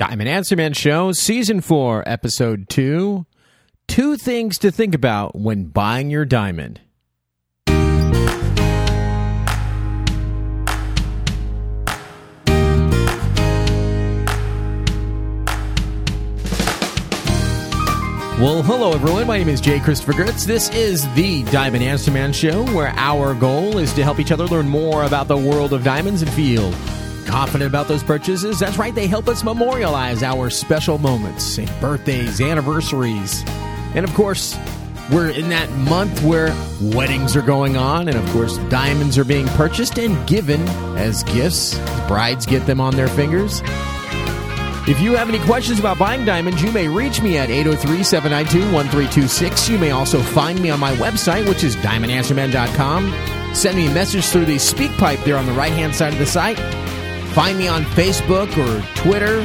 Diamond Answer Man Show, Season 4, Episode 2, Two Things to Think About When Buying Your Diamond. Well, hello everyone. My name is Jay Christopher Gertz. This is the Diamond Answer Man Show, where our goal is to help each other learn more about the world of diamonds and feel confident about those purchases. That's right, they help us memorialize our special moments, birthdays, anniversaries. And of course, we're in that month where weddings are going on, and of course, diamonds are being purchased and given as gifts. The brides get them on their fingers. If you have any questions about buying diamonds, you may reach me at 803-792-1326. You may also find me on my website, which is DiamondAnswerMan.com. Send me a message through the SpeakPipe there on the right-hand side of the site. Find me on Facebook or Twitter,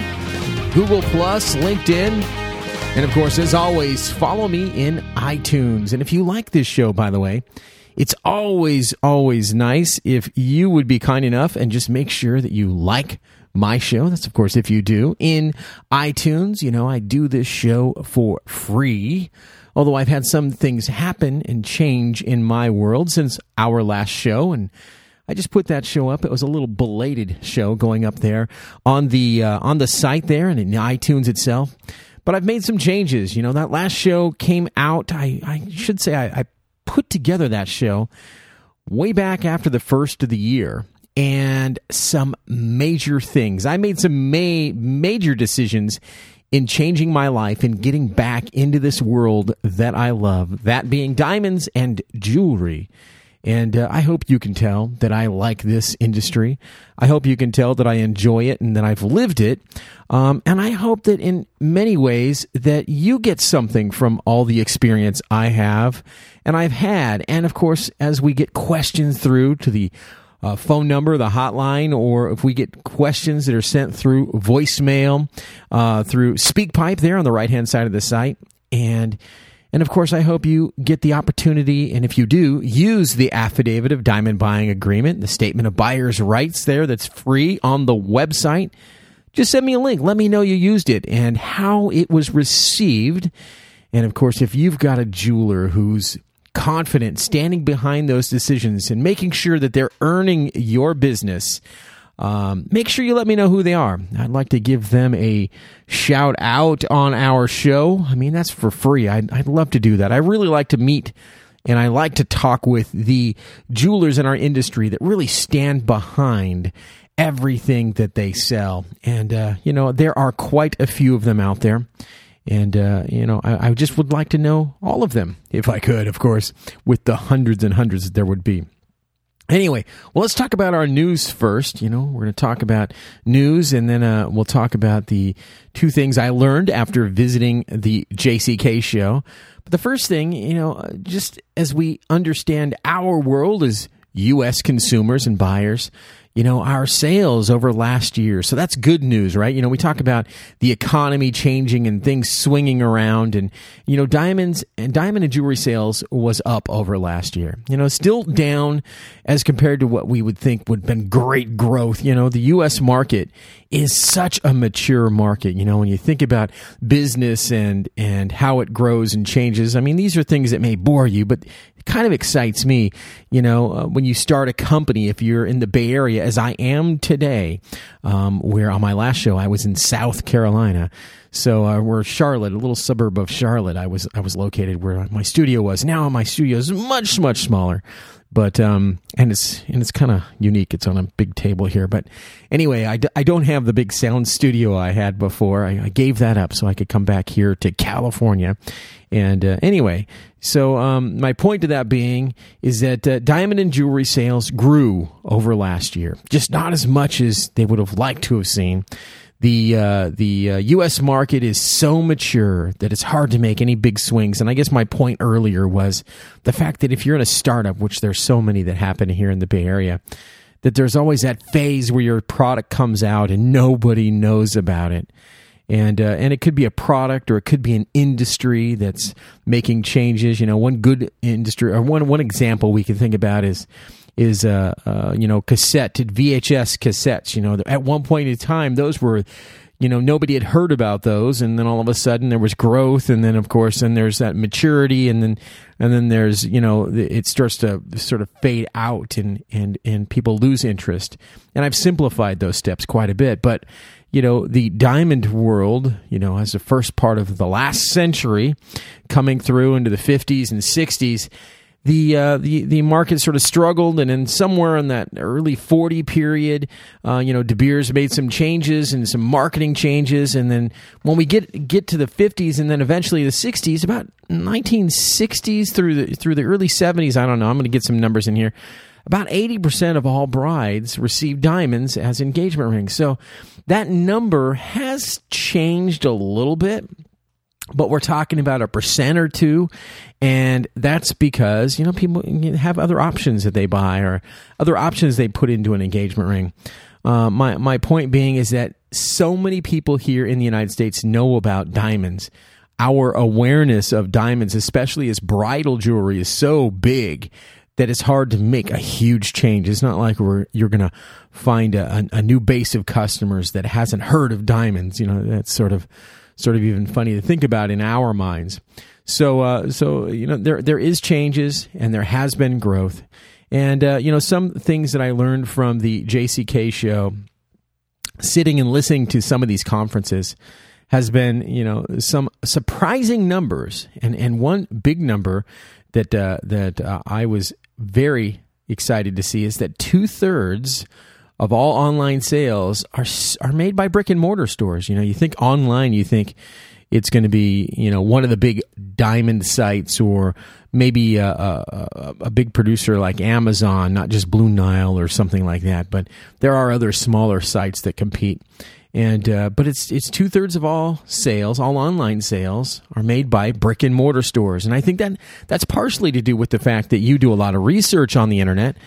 Google+, LinkedIn, and of course, as always, follow me in iTunes. And if you like this show, by the way, it's always, always nice if you would be kind enough and just make sure that you like my show. That's, of course, if you do. In iTunes, you know, I do this show for free, although I've had some things happen and change in my world since our last show, and I just put that show up. It was a little belated show going up there on the site there and in iTunes itself. But I've made some changes. You know, that last show came out. I should say I put together that show way back after the first of the year. And some major things. I made some major decisions in changing my life and getting back into this world that I love. That being diamonds and jewelry. And I hope you can tell that I like this industry. I hope you can tell that I enjoy it and that I've lived it. And I hope that in many ways that you get something from all the experience I have and I've had. And of course, as we get questions through to the phone number, the hotline, or if we get questions that are sent through voicemail, through SpeakPipe there on the right-hand side of the site. And of course, I hope you get the opportunity, and if you do, use the Affidavit of Diamond Buying Agreement, the Statement of Buyer's Rights there that's free on the website. Just send me a link. Let me know you used it and how it was received. And of course, if you've got a jeweler who's confident, standing behind those decisions and making sure that they're earning your business, make sure you let me know who they are. I'd like to give them a shout out on our show. I mean, that's for free. I'd love to do that. I really like to meet and I like to talk with the jewelers in our industry that really stand behind everything that they sell. And, you know, there are quite a few of them out there. And, you know, I just would like to know all of them, if I could, of course, with the hundreds and hundreds that there would be. Anyway, well, let's talk about our news first. You know, we're going to talk about news, and then we'll talk about the two things I learned after visiting the JCK show. But the first thing, you know, just as we understand our world as U.S. consumers and buyers, you know, our sales over last year. So that's good news, right? You know, we talk about the economy changing and things swinging around, and, you know, diamond and jewelry sales was up over last year. You know, still down as compared to what we would think would have been great growth. You know, the U.S. market is such a mature market. You know, when you think about business and how it grows and changes, I mean, these are things that may bore you, but it kind of excites me. You know, when you start a company, if you're in the Bay Area, as I am today, where on my last show I was in South Carolina, so we're Charlotte, a little suburb of Charlotte. I was located where my studio was. Now my studio is much smaller, but and it's kind of unique. It's on a big table here, but anyway, I don't have the big sound studio I had before. I gave that up so I could come back here to California. And anyway, so my point to that being is that diamond and jewelry sales grew over last year, just not as much as they would have liked to have seen. The U.S. market is so mature that it's hard to make any big swings. And I guess my point earlier was the fact that if you're in a startup, which there's so many that happen here in the Bay Area, that there's always that phase where your product comes out and nobody knows about it. And it could be a product or it could be an industry that's making changes. You know, one good industry or one example we can think about is, you know, VHS cassettes. You know, at one point in time, those were, you know, nobody had heard about those, and then all of a sudden there was growth, and then of course, and there's that maturity, and then there's, you know, it starts to sort of fade out, and people lose interest. And I've simplified those steps quite a bit, but you know, the diamond world, you know, as the first part of the last century, coming through into the 50s and 60s. The market sort of struggled, and in somewhere in that early 40 period, you know, De Beers made some changes and some marketing changes, and then when we get to the 50s, and then eventually the 60s, about 1960s through the early 70s, I don't know, I'm going to get some numbers in here. About 80% of all brides receive diamonds as engagement rings. So that number has changed a little bit, but we're talking about 1% or 2%, and that's because, you know, people have other options that they buy or other options they put into an engagement ring. My point being is that so many people here in the United States know about diamonds. Our awareness of diamonds, especially as bridal jewelry, is so big that it's hard to make a huge change. It's not like you're going to find a new base of customers that hasn't heard of diamonds. You know, that's sort of even funny to think about in our minds. So you know, there is changes, and there has been growth. And, you know, some things that I learned from the JCK show, sitting and listening to some of these conferences, has been, you know, some surprising numbers. And one big number that I was very excited to see is that 2/3 of all online sales are made by brick and mortar stores. You know, you think online, you think it's going to be, you know, one of the big diamond sites, or maybe a big producer like Amazon, not just Blue Nile or something like that. But there are other smaller sites that compete. And but it's 2/3 of all sales, all online sales, are made by brick and mortar stores. And I think that's partially to do with the fact that you do a lot of research on the internet.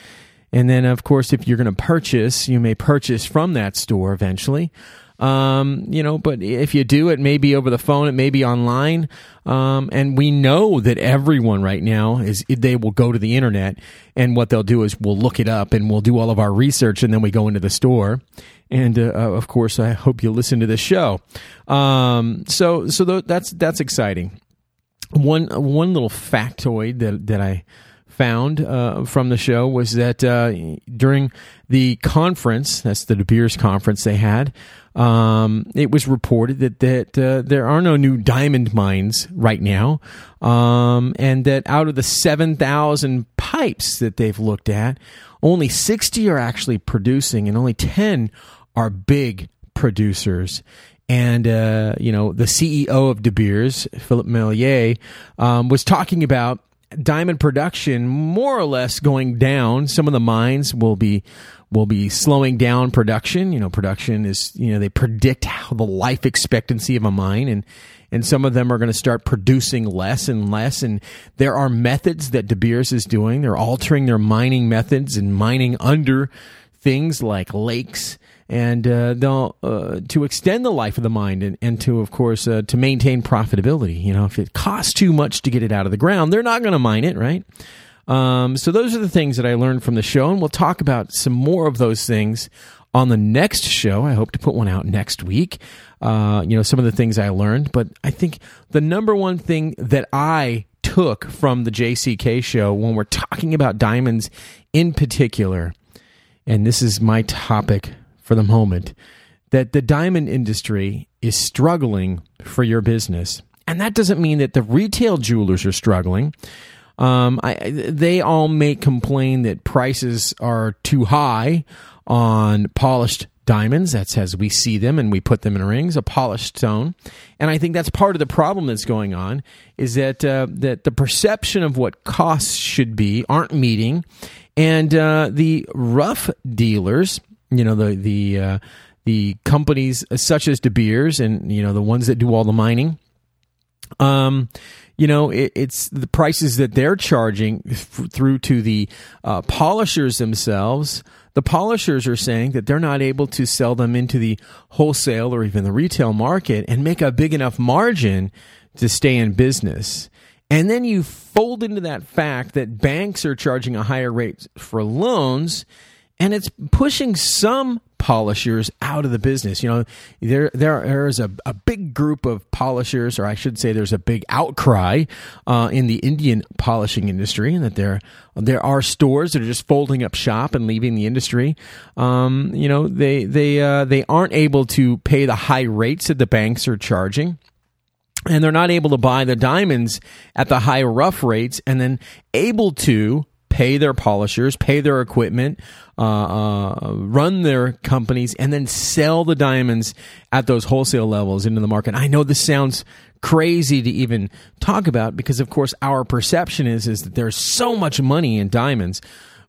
And then, of course, if you're going to purchase, you may purchase from that store eventually. You know, but if you do, it may be over the phone, it may be online. And we know that everyone right now they will go to the internet, and what they'll do is we'll look it up and we'll do all of our research, and then we go into the store. And of course, I hope you listen to this show. So that's exciting. One little factoid that I found from the show was that during the conference, that's the De Beers conference they had, it was reported that there are no new diamond mines right now, and that out of the 7,000 pipes that they've looked at, only 60 are actually producing, and only 10 are big producers. And, you know, the CEO of De Beers, Philippe Melier, was talking about diamond production more or less going down. Some of the mines will be slowing down production. You know, production is, you know, they predict how the life expectancy of a mine, and some of them are going to start producing less and less. And there are methods that De Beers is doing. They're altering their mining methods and mining under things like lakes, and they'll to extend the life of the mine, and to, of course, to maintain profitability. You know, if it costs too much to get it out of the ground, they're not going to mine it, right? So those are the things that I learned from the show, and we'll talk about some more of those things on the next show. I hope to put one out next week, you know, some of the things I learned. But I think the number one thing that I took from the JCK show when we're talking about diamonds in particular, and this is my topic for the moment, that the diamond industry is struggling for your business. And that doesn't mean that the retail jewelers are struggling. They all may complain that prices are too high on polished diamonds. That's as we see them and we put them in rings, a polished stone. And I think that's part of the problem that's going on, is that the perception of what costs should be aren't meeting. And the rough dealers, you know, the companies such as De Beers, and, you know, the ones that do all the mining, you know, it's the prices that they're charging through to the polishers themselves. The polishers are saying that they're not able to sell them into the wholesale or even the retail market and make a big enough margin to stay in business. And then you fold into that fact that banks are charging a higher rate for loans, and it's pushing some polishers out of the business. You know, there is a big group of polishers, or I should say there's a big outcry in the Indian polishing industry, and that there are stores that are just folding up shop and leaving the industry. You know, they aren't able to pay the high rates that the banks are charging. And they're not able to buy the diamonds at the high rough rates, and then able to pay their polishers, pay their equipment, run their companies, and then sell the diamonds at those wholesale levels into the market. I know this sounds crazy to even talk about because, of course, our perception is that there's so much money in diamonds,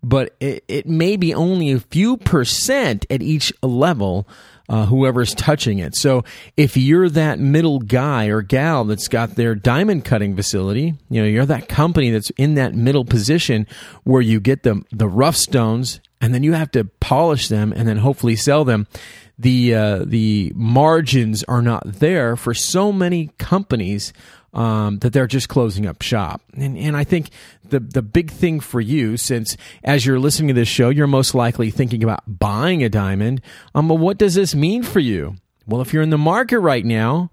but it may be only a few percent at each level, whoever's touching it. So if you're that middle guy or gal that's got their diamond cutting facility, you know, you're that company that's in that middle position where you get the rough stones and then you have to polish them and then hopefully sell them. The margins are not there for so many companies that they're just closing up shop. And I think the big thing for you, since as you're listening to this show, you're most likely thinking about buying a diamond, but what does this mean for you? Well, if you're in the market right now,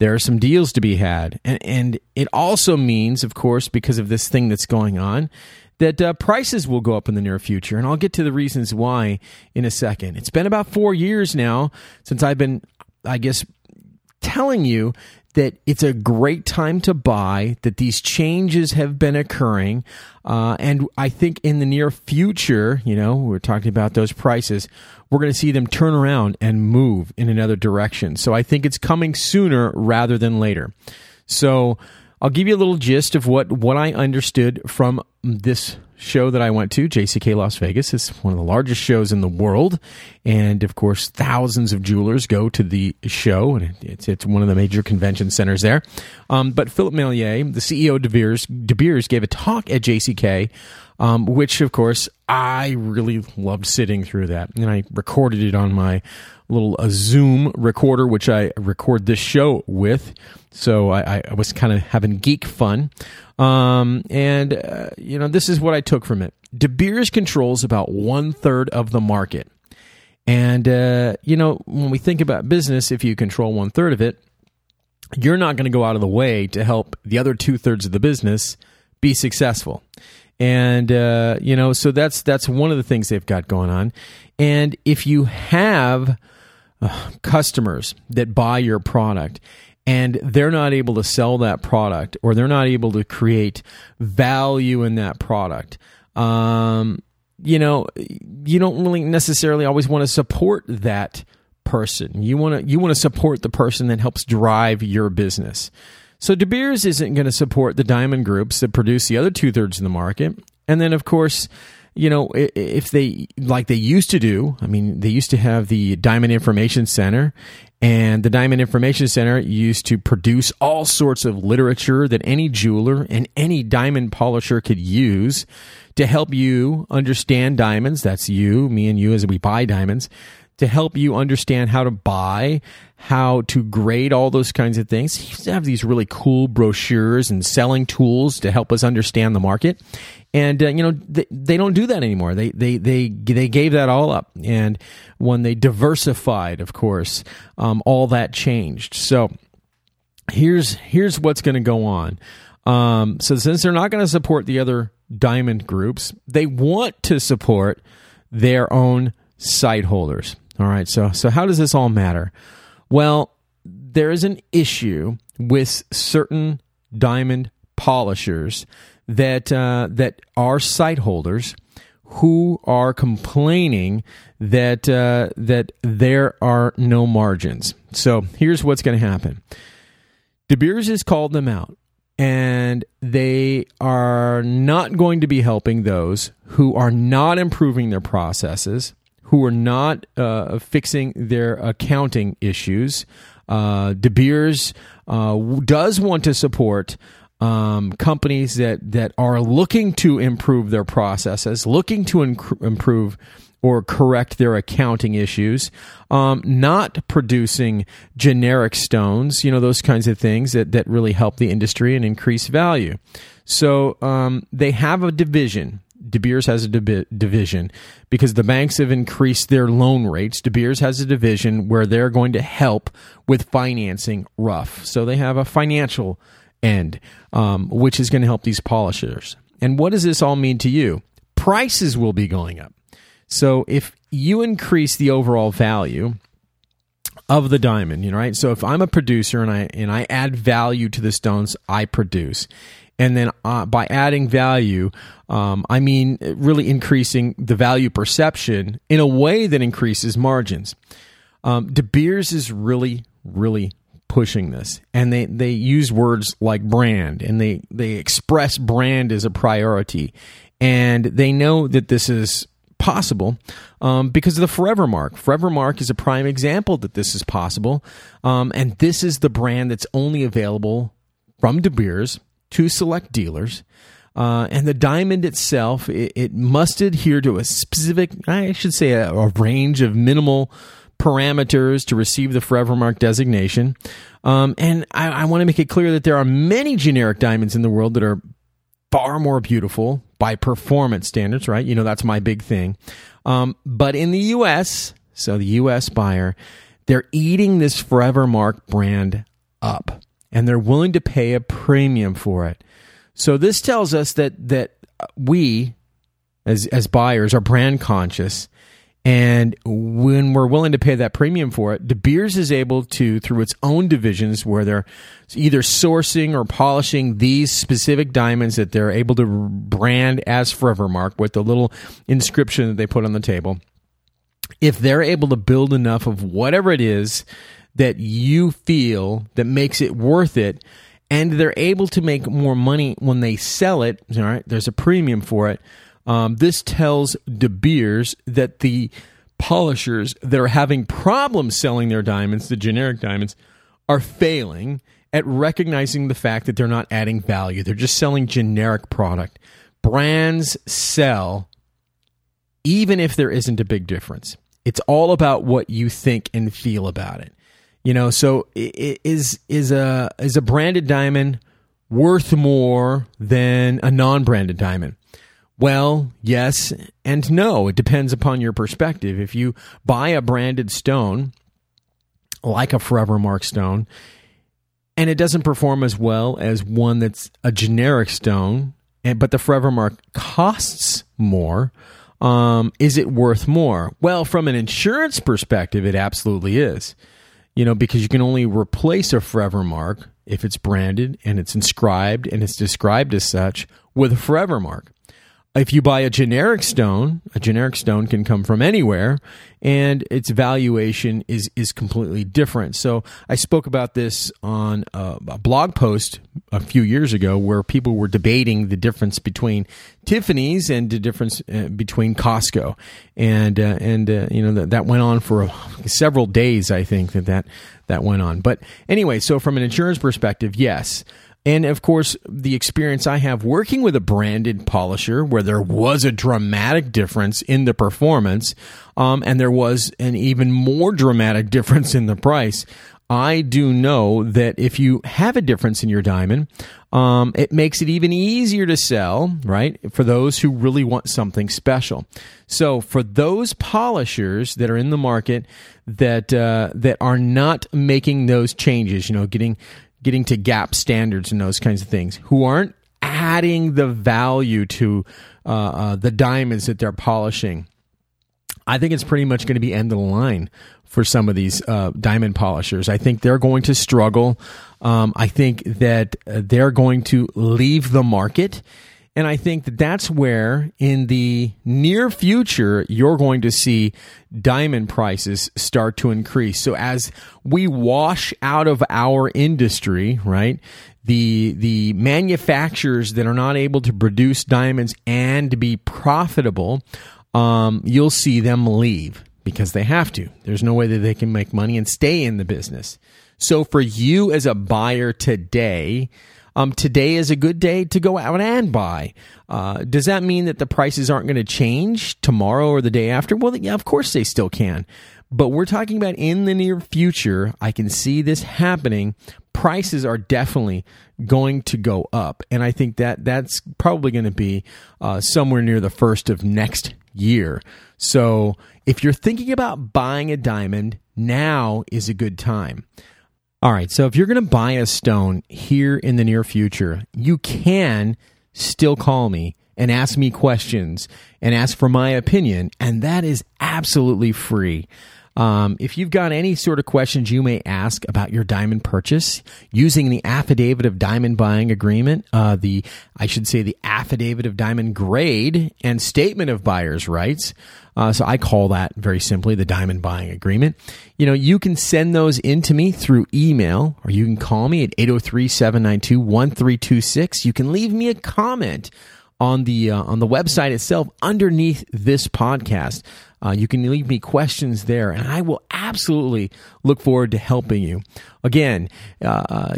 there are some deals to be had. And it also means, of course, because of this thing that's going on, that prices will go up in the near future. And I'll get to the reasons why in a second. It's been about 4 years now since I've been, I guess, telling you that it's a great time to buy, that these changes have been occurring. And I think in the near future, you know, we're talking about those prices, we're going to see them turn around and move in another direction. So I think it's coming sooner rather than later. So I'll give you a little gist of what I understood from this show that I went to, JCK Las Vegas. It's one of the largest shows in the world. And, of course, thousands of jewelers go to the show. And it's one of the major convention centers there. But Philippe Melier, the CEO of De Beers, gave a talk at JCK, which, of course, I really loved sitting through that. And I recorded it on my little Zoom recorder, which I record this show with. So I was kind of having geek fun. You know, this is what I took from it. De Beers controls about 1/3 of the market. And, you know, when we think about business, if you control 1/3 of it, you're not going to go out of the way to help the other 2/3 of the business be successful. And, you know, so that's one of the things they've got going on. And if you have customers that buy your product and they're not able to sell that product, or they're not able to create value in that product, you know, you don't really necessarily always want to support that person. You want to support the person that helps drive your business. So De Beers isn't going to support the diamond groups that produce the other 2/3 of the market. And then, of course, you know, if they, like they used to do, I mean, they used to have the Diamond Information Center, and the Diamond Information Center used to produce all sorts of literature that any jeweler and any diamond polisher could use to help you understand diamonds. That's you, me and you as we buy diamonds. To help you understand how to buy, how to grade, all those kinds of things. He used to have these really cool brochures and selling tools to help us understand the market. And, you know, they don't do that anymore. They gave that all up. And when they diversified, of course, all that changed. So here's what's going to go on. So since they're not going to support the other diamond groups, they want to support their own site holders. All right, so how does this all matter? Well, there is an issue with certain diamond polishers that are site holders who are complaining that there are no margins. So here's what's going to happen. De Beers has called them out, and they are not going to be helping those who are not improving their processes, who are not fixing their accounting issues. De Beers does want to support companies that are looking to improve their processes, looking to improve or correct their accounting issues, not producing generic stones, you know, those kinds of things that really help the industry and increase value. So they have a division, De Beers has a division because the banks have increased their loan rates. De Beers has a division where they're going to help with financing rough. So they have a financial end, which is going to help these polishers. And what does this all mean to you? Prices will be going up. So if you increase the overall value of the diamond, you know, right? So if I'm a producer and I add value to the stones I produce, and then by adding value, I mean really increasing the value perception in a way that increases margins. De Beers is really, really pushing this, and they use words like brand, and they express brand as a priority, and they know that this is possible because of the Forevermark. Forevermark is a prime example that this is possible, and this is the brand that's only available from De Beers to select dealers, and the diamond itself, it must adhere to a specific, I should say a range of minimal parameters to receive the Forevermark designation, and I want to make it clear that there are many generic diamonds in the world that are far more beautiful by performance standards, right? You know, that's my big thing. But in the U.S., so the U.S. buyer, they're eating this Forevermark brand up, and they're willing to pay a premium for it. So this tells us that we, as buyers, are brand conscious, and when we're willing to pay that premium for it, De Beers is able to, through its own divisions where they're either sourcing or polishing these specific diamonds that they're able to brand as Forevermark with the little inscription that they put on the table, if they're able to build enough of whatever it is that you feel that makes it worth it, and they're able to make more money when they sell it, all right, there's a premium for it. This tells De Beers that the polishers that are having problems selling their diamonds, the generic diamonds, are failing at recognizing the fact that they're not adding value. They're just selling generic product. Brands sell even if there isn't a big difference. It's all about what you think and feel about it. You know, so is a branded diamond worth more than a non-branded diamond? Well, yes and no. It depends upon your perspective. If you buy a branded stone, like a Forevermark stone, and it doesn't perform as well as one that's a generic stone, but the Forevermark costs more, is it worth more? Well, from an insurance perspective, it absolutely is. You know, because you can only replace a Forevermark if it's branded and it's inscribed and it's described as such with a Forevermark. If you buy a generic stone can come from anywhere, and its valuation is completely different. So I spoke about this on a blog post a few years ago where people were debating the difference between Tiffany's and the difference between Costco. And you know, that went on for several days, I think, that went on. But anyway, so from an insurance perspective, yes. And, of course, the experience I have working with a branded polisher where there was a dramatic difference in the performance, and there was an even more dramatic difference in the price, I do know that if you have a difference in your diamond, it makes it even easier to sell, right, for those who really want something special. So for those polishers that are in the market that are not making those changes, you know, getting to gap standards and those kinds of things, who aren't adding the value to the diamonds that they're polishing, I think it's pretty much going to be end of the line for some of these diamond polishers. I think they're going to struggle. I think that they're going to leave the market. And I think that that's where, in the near future, you're going to see diamond prices start to increase. So as we wash out of our industry, right, the manufacturers that are not able to produce diamonds and be profitable, you'll see them leave because they have to. There's no way that they can make money and stay in the business. So for you as a buyer today, today is a good day to go out and buy. Does that mean that the prices aren't going to change tomorrow or the day after? Well, yeah, of course they still can. But we're talking about in the near future. I can see this happening. prices are definitely going to go up. And I think that that's probably going to be somewhere near the first of next year. So if you're thinking about buying a diamond, now is a good time. All right, so if you're going to buy a stone here in the near future, you can still call me and ask me questions and ask for my opinion, and that is absolutely free. If you've got any sort of questions you may ask about your diamond purchase using the Affidavit of Diamond Buying Agreement, the Affidavit of Diamond Grade and Statement of Buyer's Rights. So I call that very simply the Diamond Buying Agreement. You know, you can send those in to me through email, or you can call me at 803-792-1326. You can leave me a comment on the website itself underneath this podcast. You can leave me questions there, and I will absolutely look forward to helping you. Again,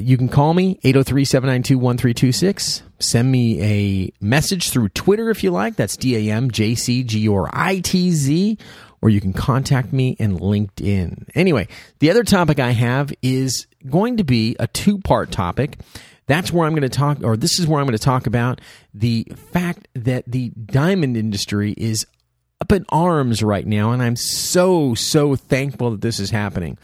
you can call me, 803-792-1326. Send me a message through Twitter if you like. That's DAMJCGRITZ, or you can contact me in LinkedIn. Anyway, the other topic I have is going to be a two-part topic. This is where I'm going to talk about the fact that the diamond industry is up in arms right now, and I'm so, so thankful that this is happening,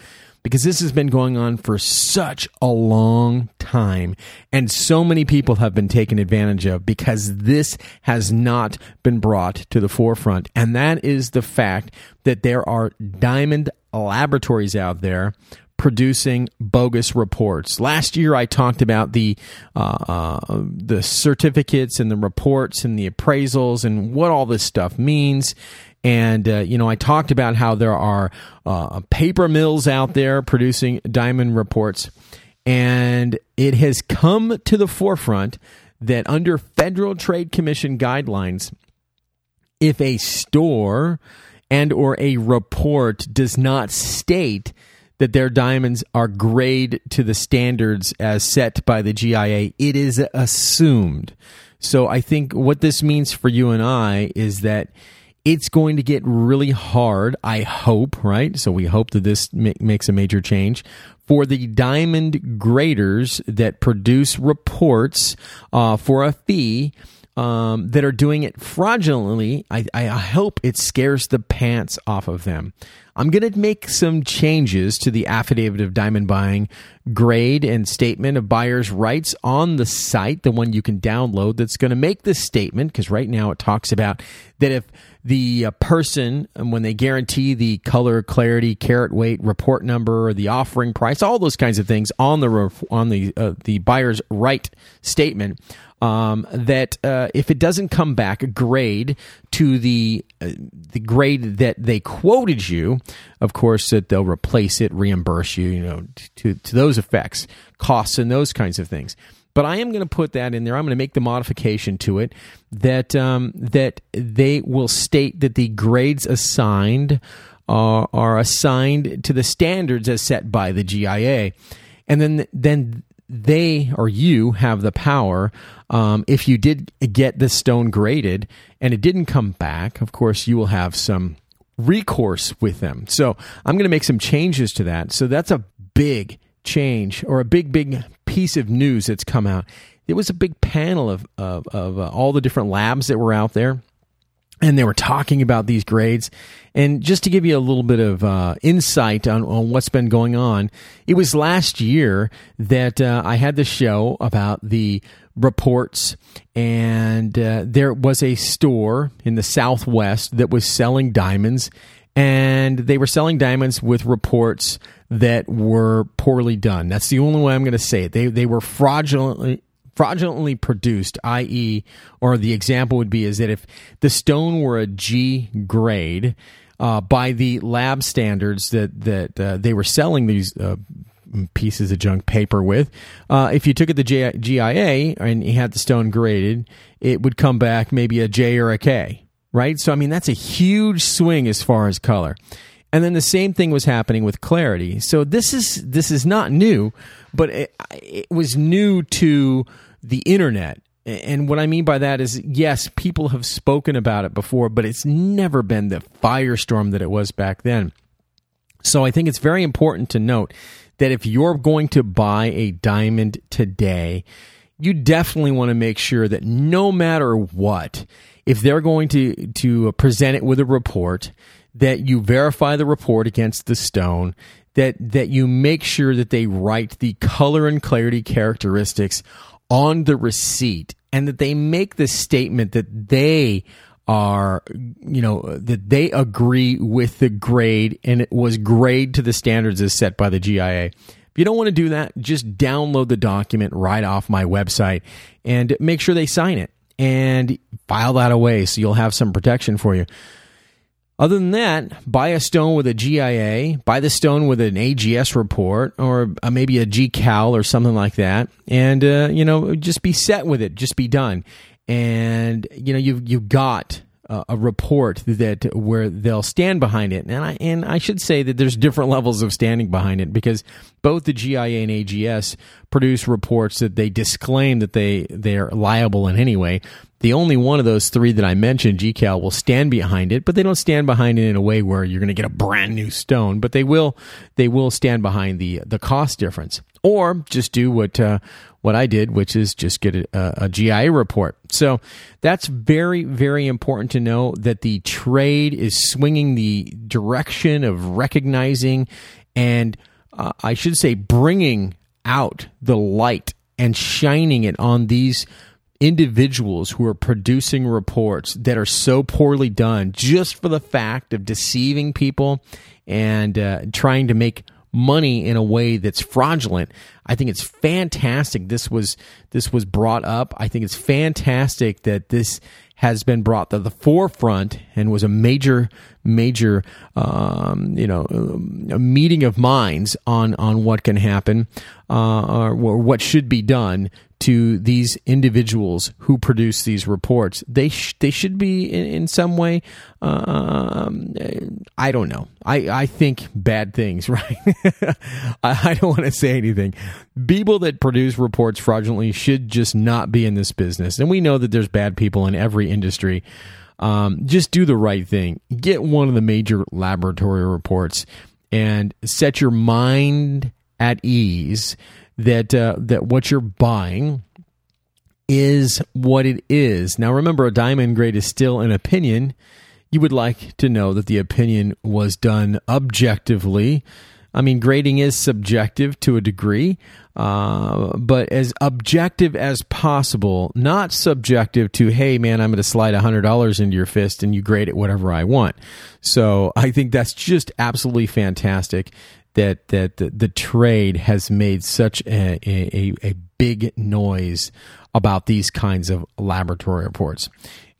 because this has been going on for such a long time, and so many people have been taken advantage of because this has not been brought to the forefront, and that is the fact that there are diamond laboratories out there producing bogus reports. Last year, I talked about the certificates and the reports and the appraisals and what all this stuff means. And I talked about how there are paper mills out there producing diamond reports, and it has come to the forefront that under Federal Trade Commission guidelines, if a store and or a report does not state that their diamonds are grade to the standards as set by the GIA, it is assumed. So I think what this means for you and I is that it's going to get really hard, I hope, right? So we hope that this makes a major change for the diamond graders that produce reports for a fee that are doing it fraudulently. I hope it scares the pants off of them. I'm going to make some changes to the Affidavit of Diamond Buying Grade and Statement of Buyer's Rights on the site, the one you can download, that's going to make this statement, because right now it talks about that if the person, when they guarantee the color, clarity, carat weight, report number, or the offering price, all those kinds of things on the buyer's right statement, that if it doesn't come back a grade to the grade that they quoted you, of course, that they'll replace it, reimburse you, to those effects, costs and those kinds of things. But I am going to put that in there. I'm going to make the modification to it that they will state that the grades assigned are assigned to the standards as set by the GIA, and then they or you have the power. If you did get the stone graded and it didn't come back, of course, you will have some recourse with them. So I'm going to make some changes to that. So that's a big change, or a big piece of news that's come out. It was a big panel of all the different labs that were out there, and they were talking about these grades. And just to give you a little bit of insight on what's been going on, it was last year that I had the show about the reports, and there was a store in the Southwest that was selling diamonds, and they were selling diamonds with reports that were poorly done. That's the only way I'm going to say it. They were fraudulently produced, i.e., or the example would be is that if the stone were a G grade by the lab standards that they were selling these pieces of junk paper with, if you took it to GIA and you had the stone graded, it would come back maybe a J or a K, right? So, I mean, that's a huge swing as far as color. And then the same thing was happening with clarity. So this is not new, but it was new to the internet. And what I mean by that is, yes, people have spoken about it before, but it's never been the firestorm that it was back then. So I think it's very important to note that if you're going to buy a diamond today, you definitely want to make sure that no matter what, if they're going to present it with a report, that you verify the report against the stone, that you make sure that they write the color and clarity characteristics on the receipt, and that they make the statement that they are, you know, that they agree with the grade and it was graded to the standards as set by the GIA. If you don't want to do that, just download the document right off my website and make sure they sign it and file that away so you'll have some protection for you. Other than that, buy a stone with a GIA, buy the stone with an AGS report, or maybe a GCal or something like that, and just be set with it, just be done, and you've got a report that where they'll stand behind it. And I should say that there's different levels of standing behind it, because both the GIA and AGS produce reports that they disclaim that they are liable in any way. The only one of those three that I mentioned, GCal, will stand behind it, but they don't stand behind it in a way where you're going to get a brand new stone, but they will stand behind the cost difference. Or just do what I did, which is just get a GIA report. So that's very, very important to know, that the trade is swinging the direction of recognizing and, I should say, bringing out the light and shining it on these individuals who are producing reports that are so poorly done just for the fact of deceiving people and trying to make money in a way that's fraudulent. I think it's fantastic this was brought up. I think it's fantastic that this has been brought to the forefront and was a major a meeting of minds on what can happen or what should be done to these individuals who produce these reports. They should be in some way, I don't know. I think bad things, right? I don't want to say anything. People that produce reports fraudulently should just not be in this business. And we know that there's bad people in every industry. Just do the right thing. Get one of the major laboratory reports and set your mind at ease that what you're buying is what it is. Now, remember, a diamond grade is still an opinion. You would like to know that the opinion was done objectively. I mean, grading is subjective to a degree, but as objective as possible, not subjective to, hey, man, I'm going to slide $100 into your fist and you grade it whatever I want. So I think that's just absolutely fantastic that the trade has made such a big noise about these kinds of laboratory reports.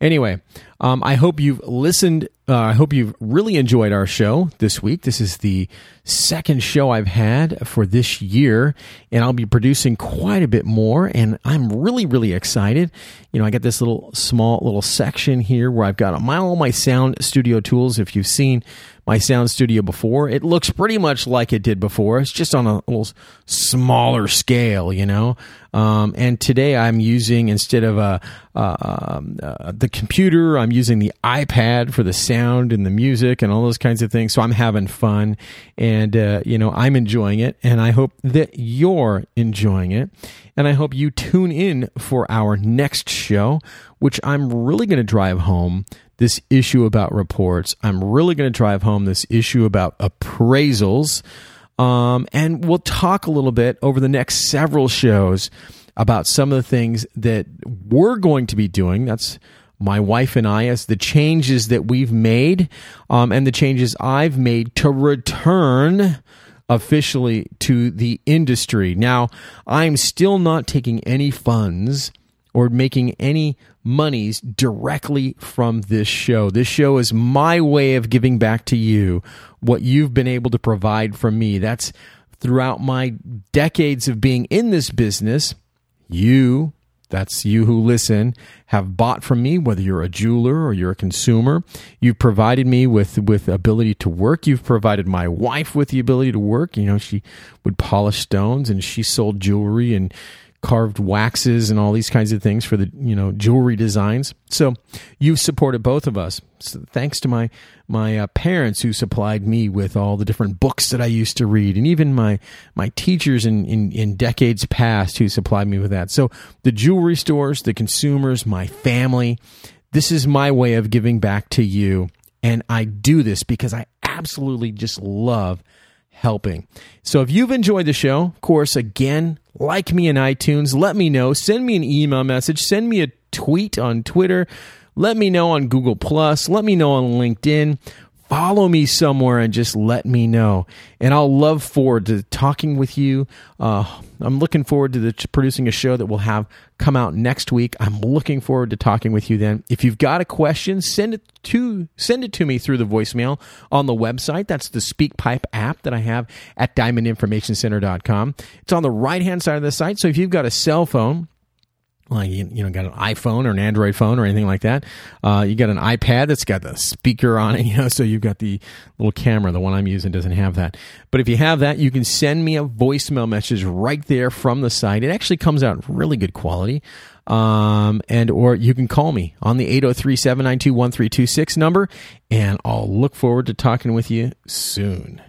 Anyway, I hope you've listened. I hope you've really enjoyed our show this week. This is the second show I've had for this year, and I'll be producing quite a bit more, and I'm really, really excited. You know, I got this small section here where I've got all my sound studio tools. If you've seen my sound studio before, it looks pretty much like it did before. It's just on a little smaller scale, and today I'm using, instead of the computer, I'm using the iPad for the sound and the music and all those kinds of things. So I'm having fun, and I'm enjoying it, and I hope that you're enjoying it. And I hope you tune in for our next show, which I'm really going to drive home this issue about reports. I'm really going to drive home this issue about appraisals. And we'll talk a little bit over the next several shows about some of the things that we're going to be doing. That's my wife and I, as the changes that we've made, and the changes I've made to return officially to the industry. Now, I'm still not taking any funds or making any monies directly from this show. This show is my way of giving back to you what you've been able to provide from me. That's throughout my decades of being in this business. You, that's you who listen, have bought from me, whether you're a jeweler or you're a consumer. You've provided me with ability to work. You've provided my wife with the ability to work. She would polish stones, and she sold jewelry and carved waxes and all these kinds of things for the, you know, jewelry designs. So you've supported both of us. So thanks to my parents who supplied me with all the different books that I used to read, and even my teachers in decades past who supplied me with that. So the jewelry stores, the consumers, my family, this is my way of giving back to you. And I do this because I absolutely just love helping. So if you've enjoyed the show, of course, again, like me in iTunes, let me know. Send me an email message. Send me a tweet on Twitter. Let me know on Google+. Let me know on LinkedIn. Follow me somewhere and just let me know. And I'll love forward to talking with you. I'm looking forward to producing a show that we'll have come out next week. I'm looking forward to talking with you then. If you've got a question, send it to me through the voicemail on the website. That's the SpeakPipe app that I have at DiamondInformationCenter.com. It's on the right-hand side of the site. So if you've got a cell phone, like, you know, got an iPhone or an Android phone or anything like that. You got an iPad that's got the speaker on it, you know, so you've got the little camera. The one I'm using doesn't have that. But if you have that, you can send me a voicemail message right there from the site. It actually comes out really good quality. And or you can call me on the 803-792-1326 number, and I'll look forward to talking with you soon.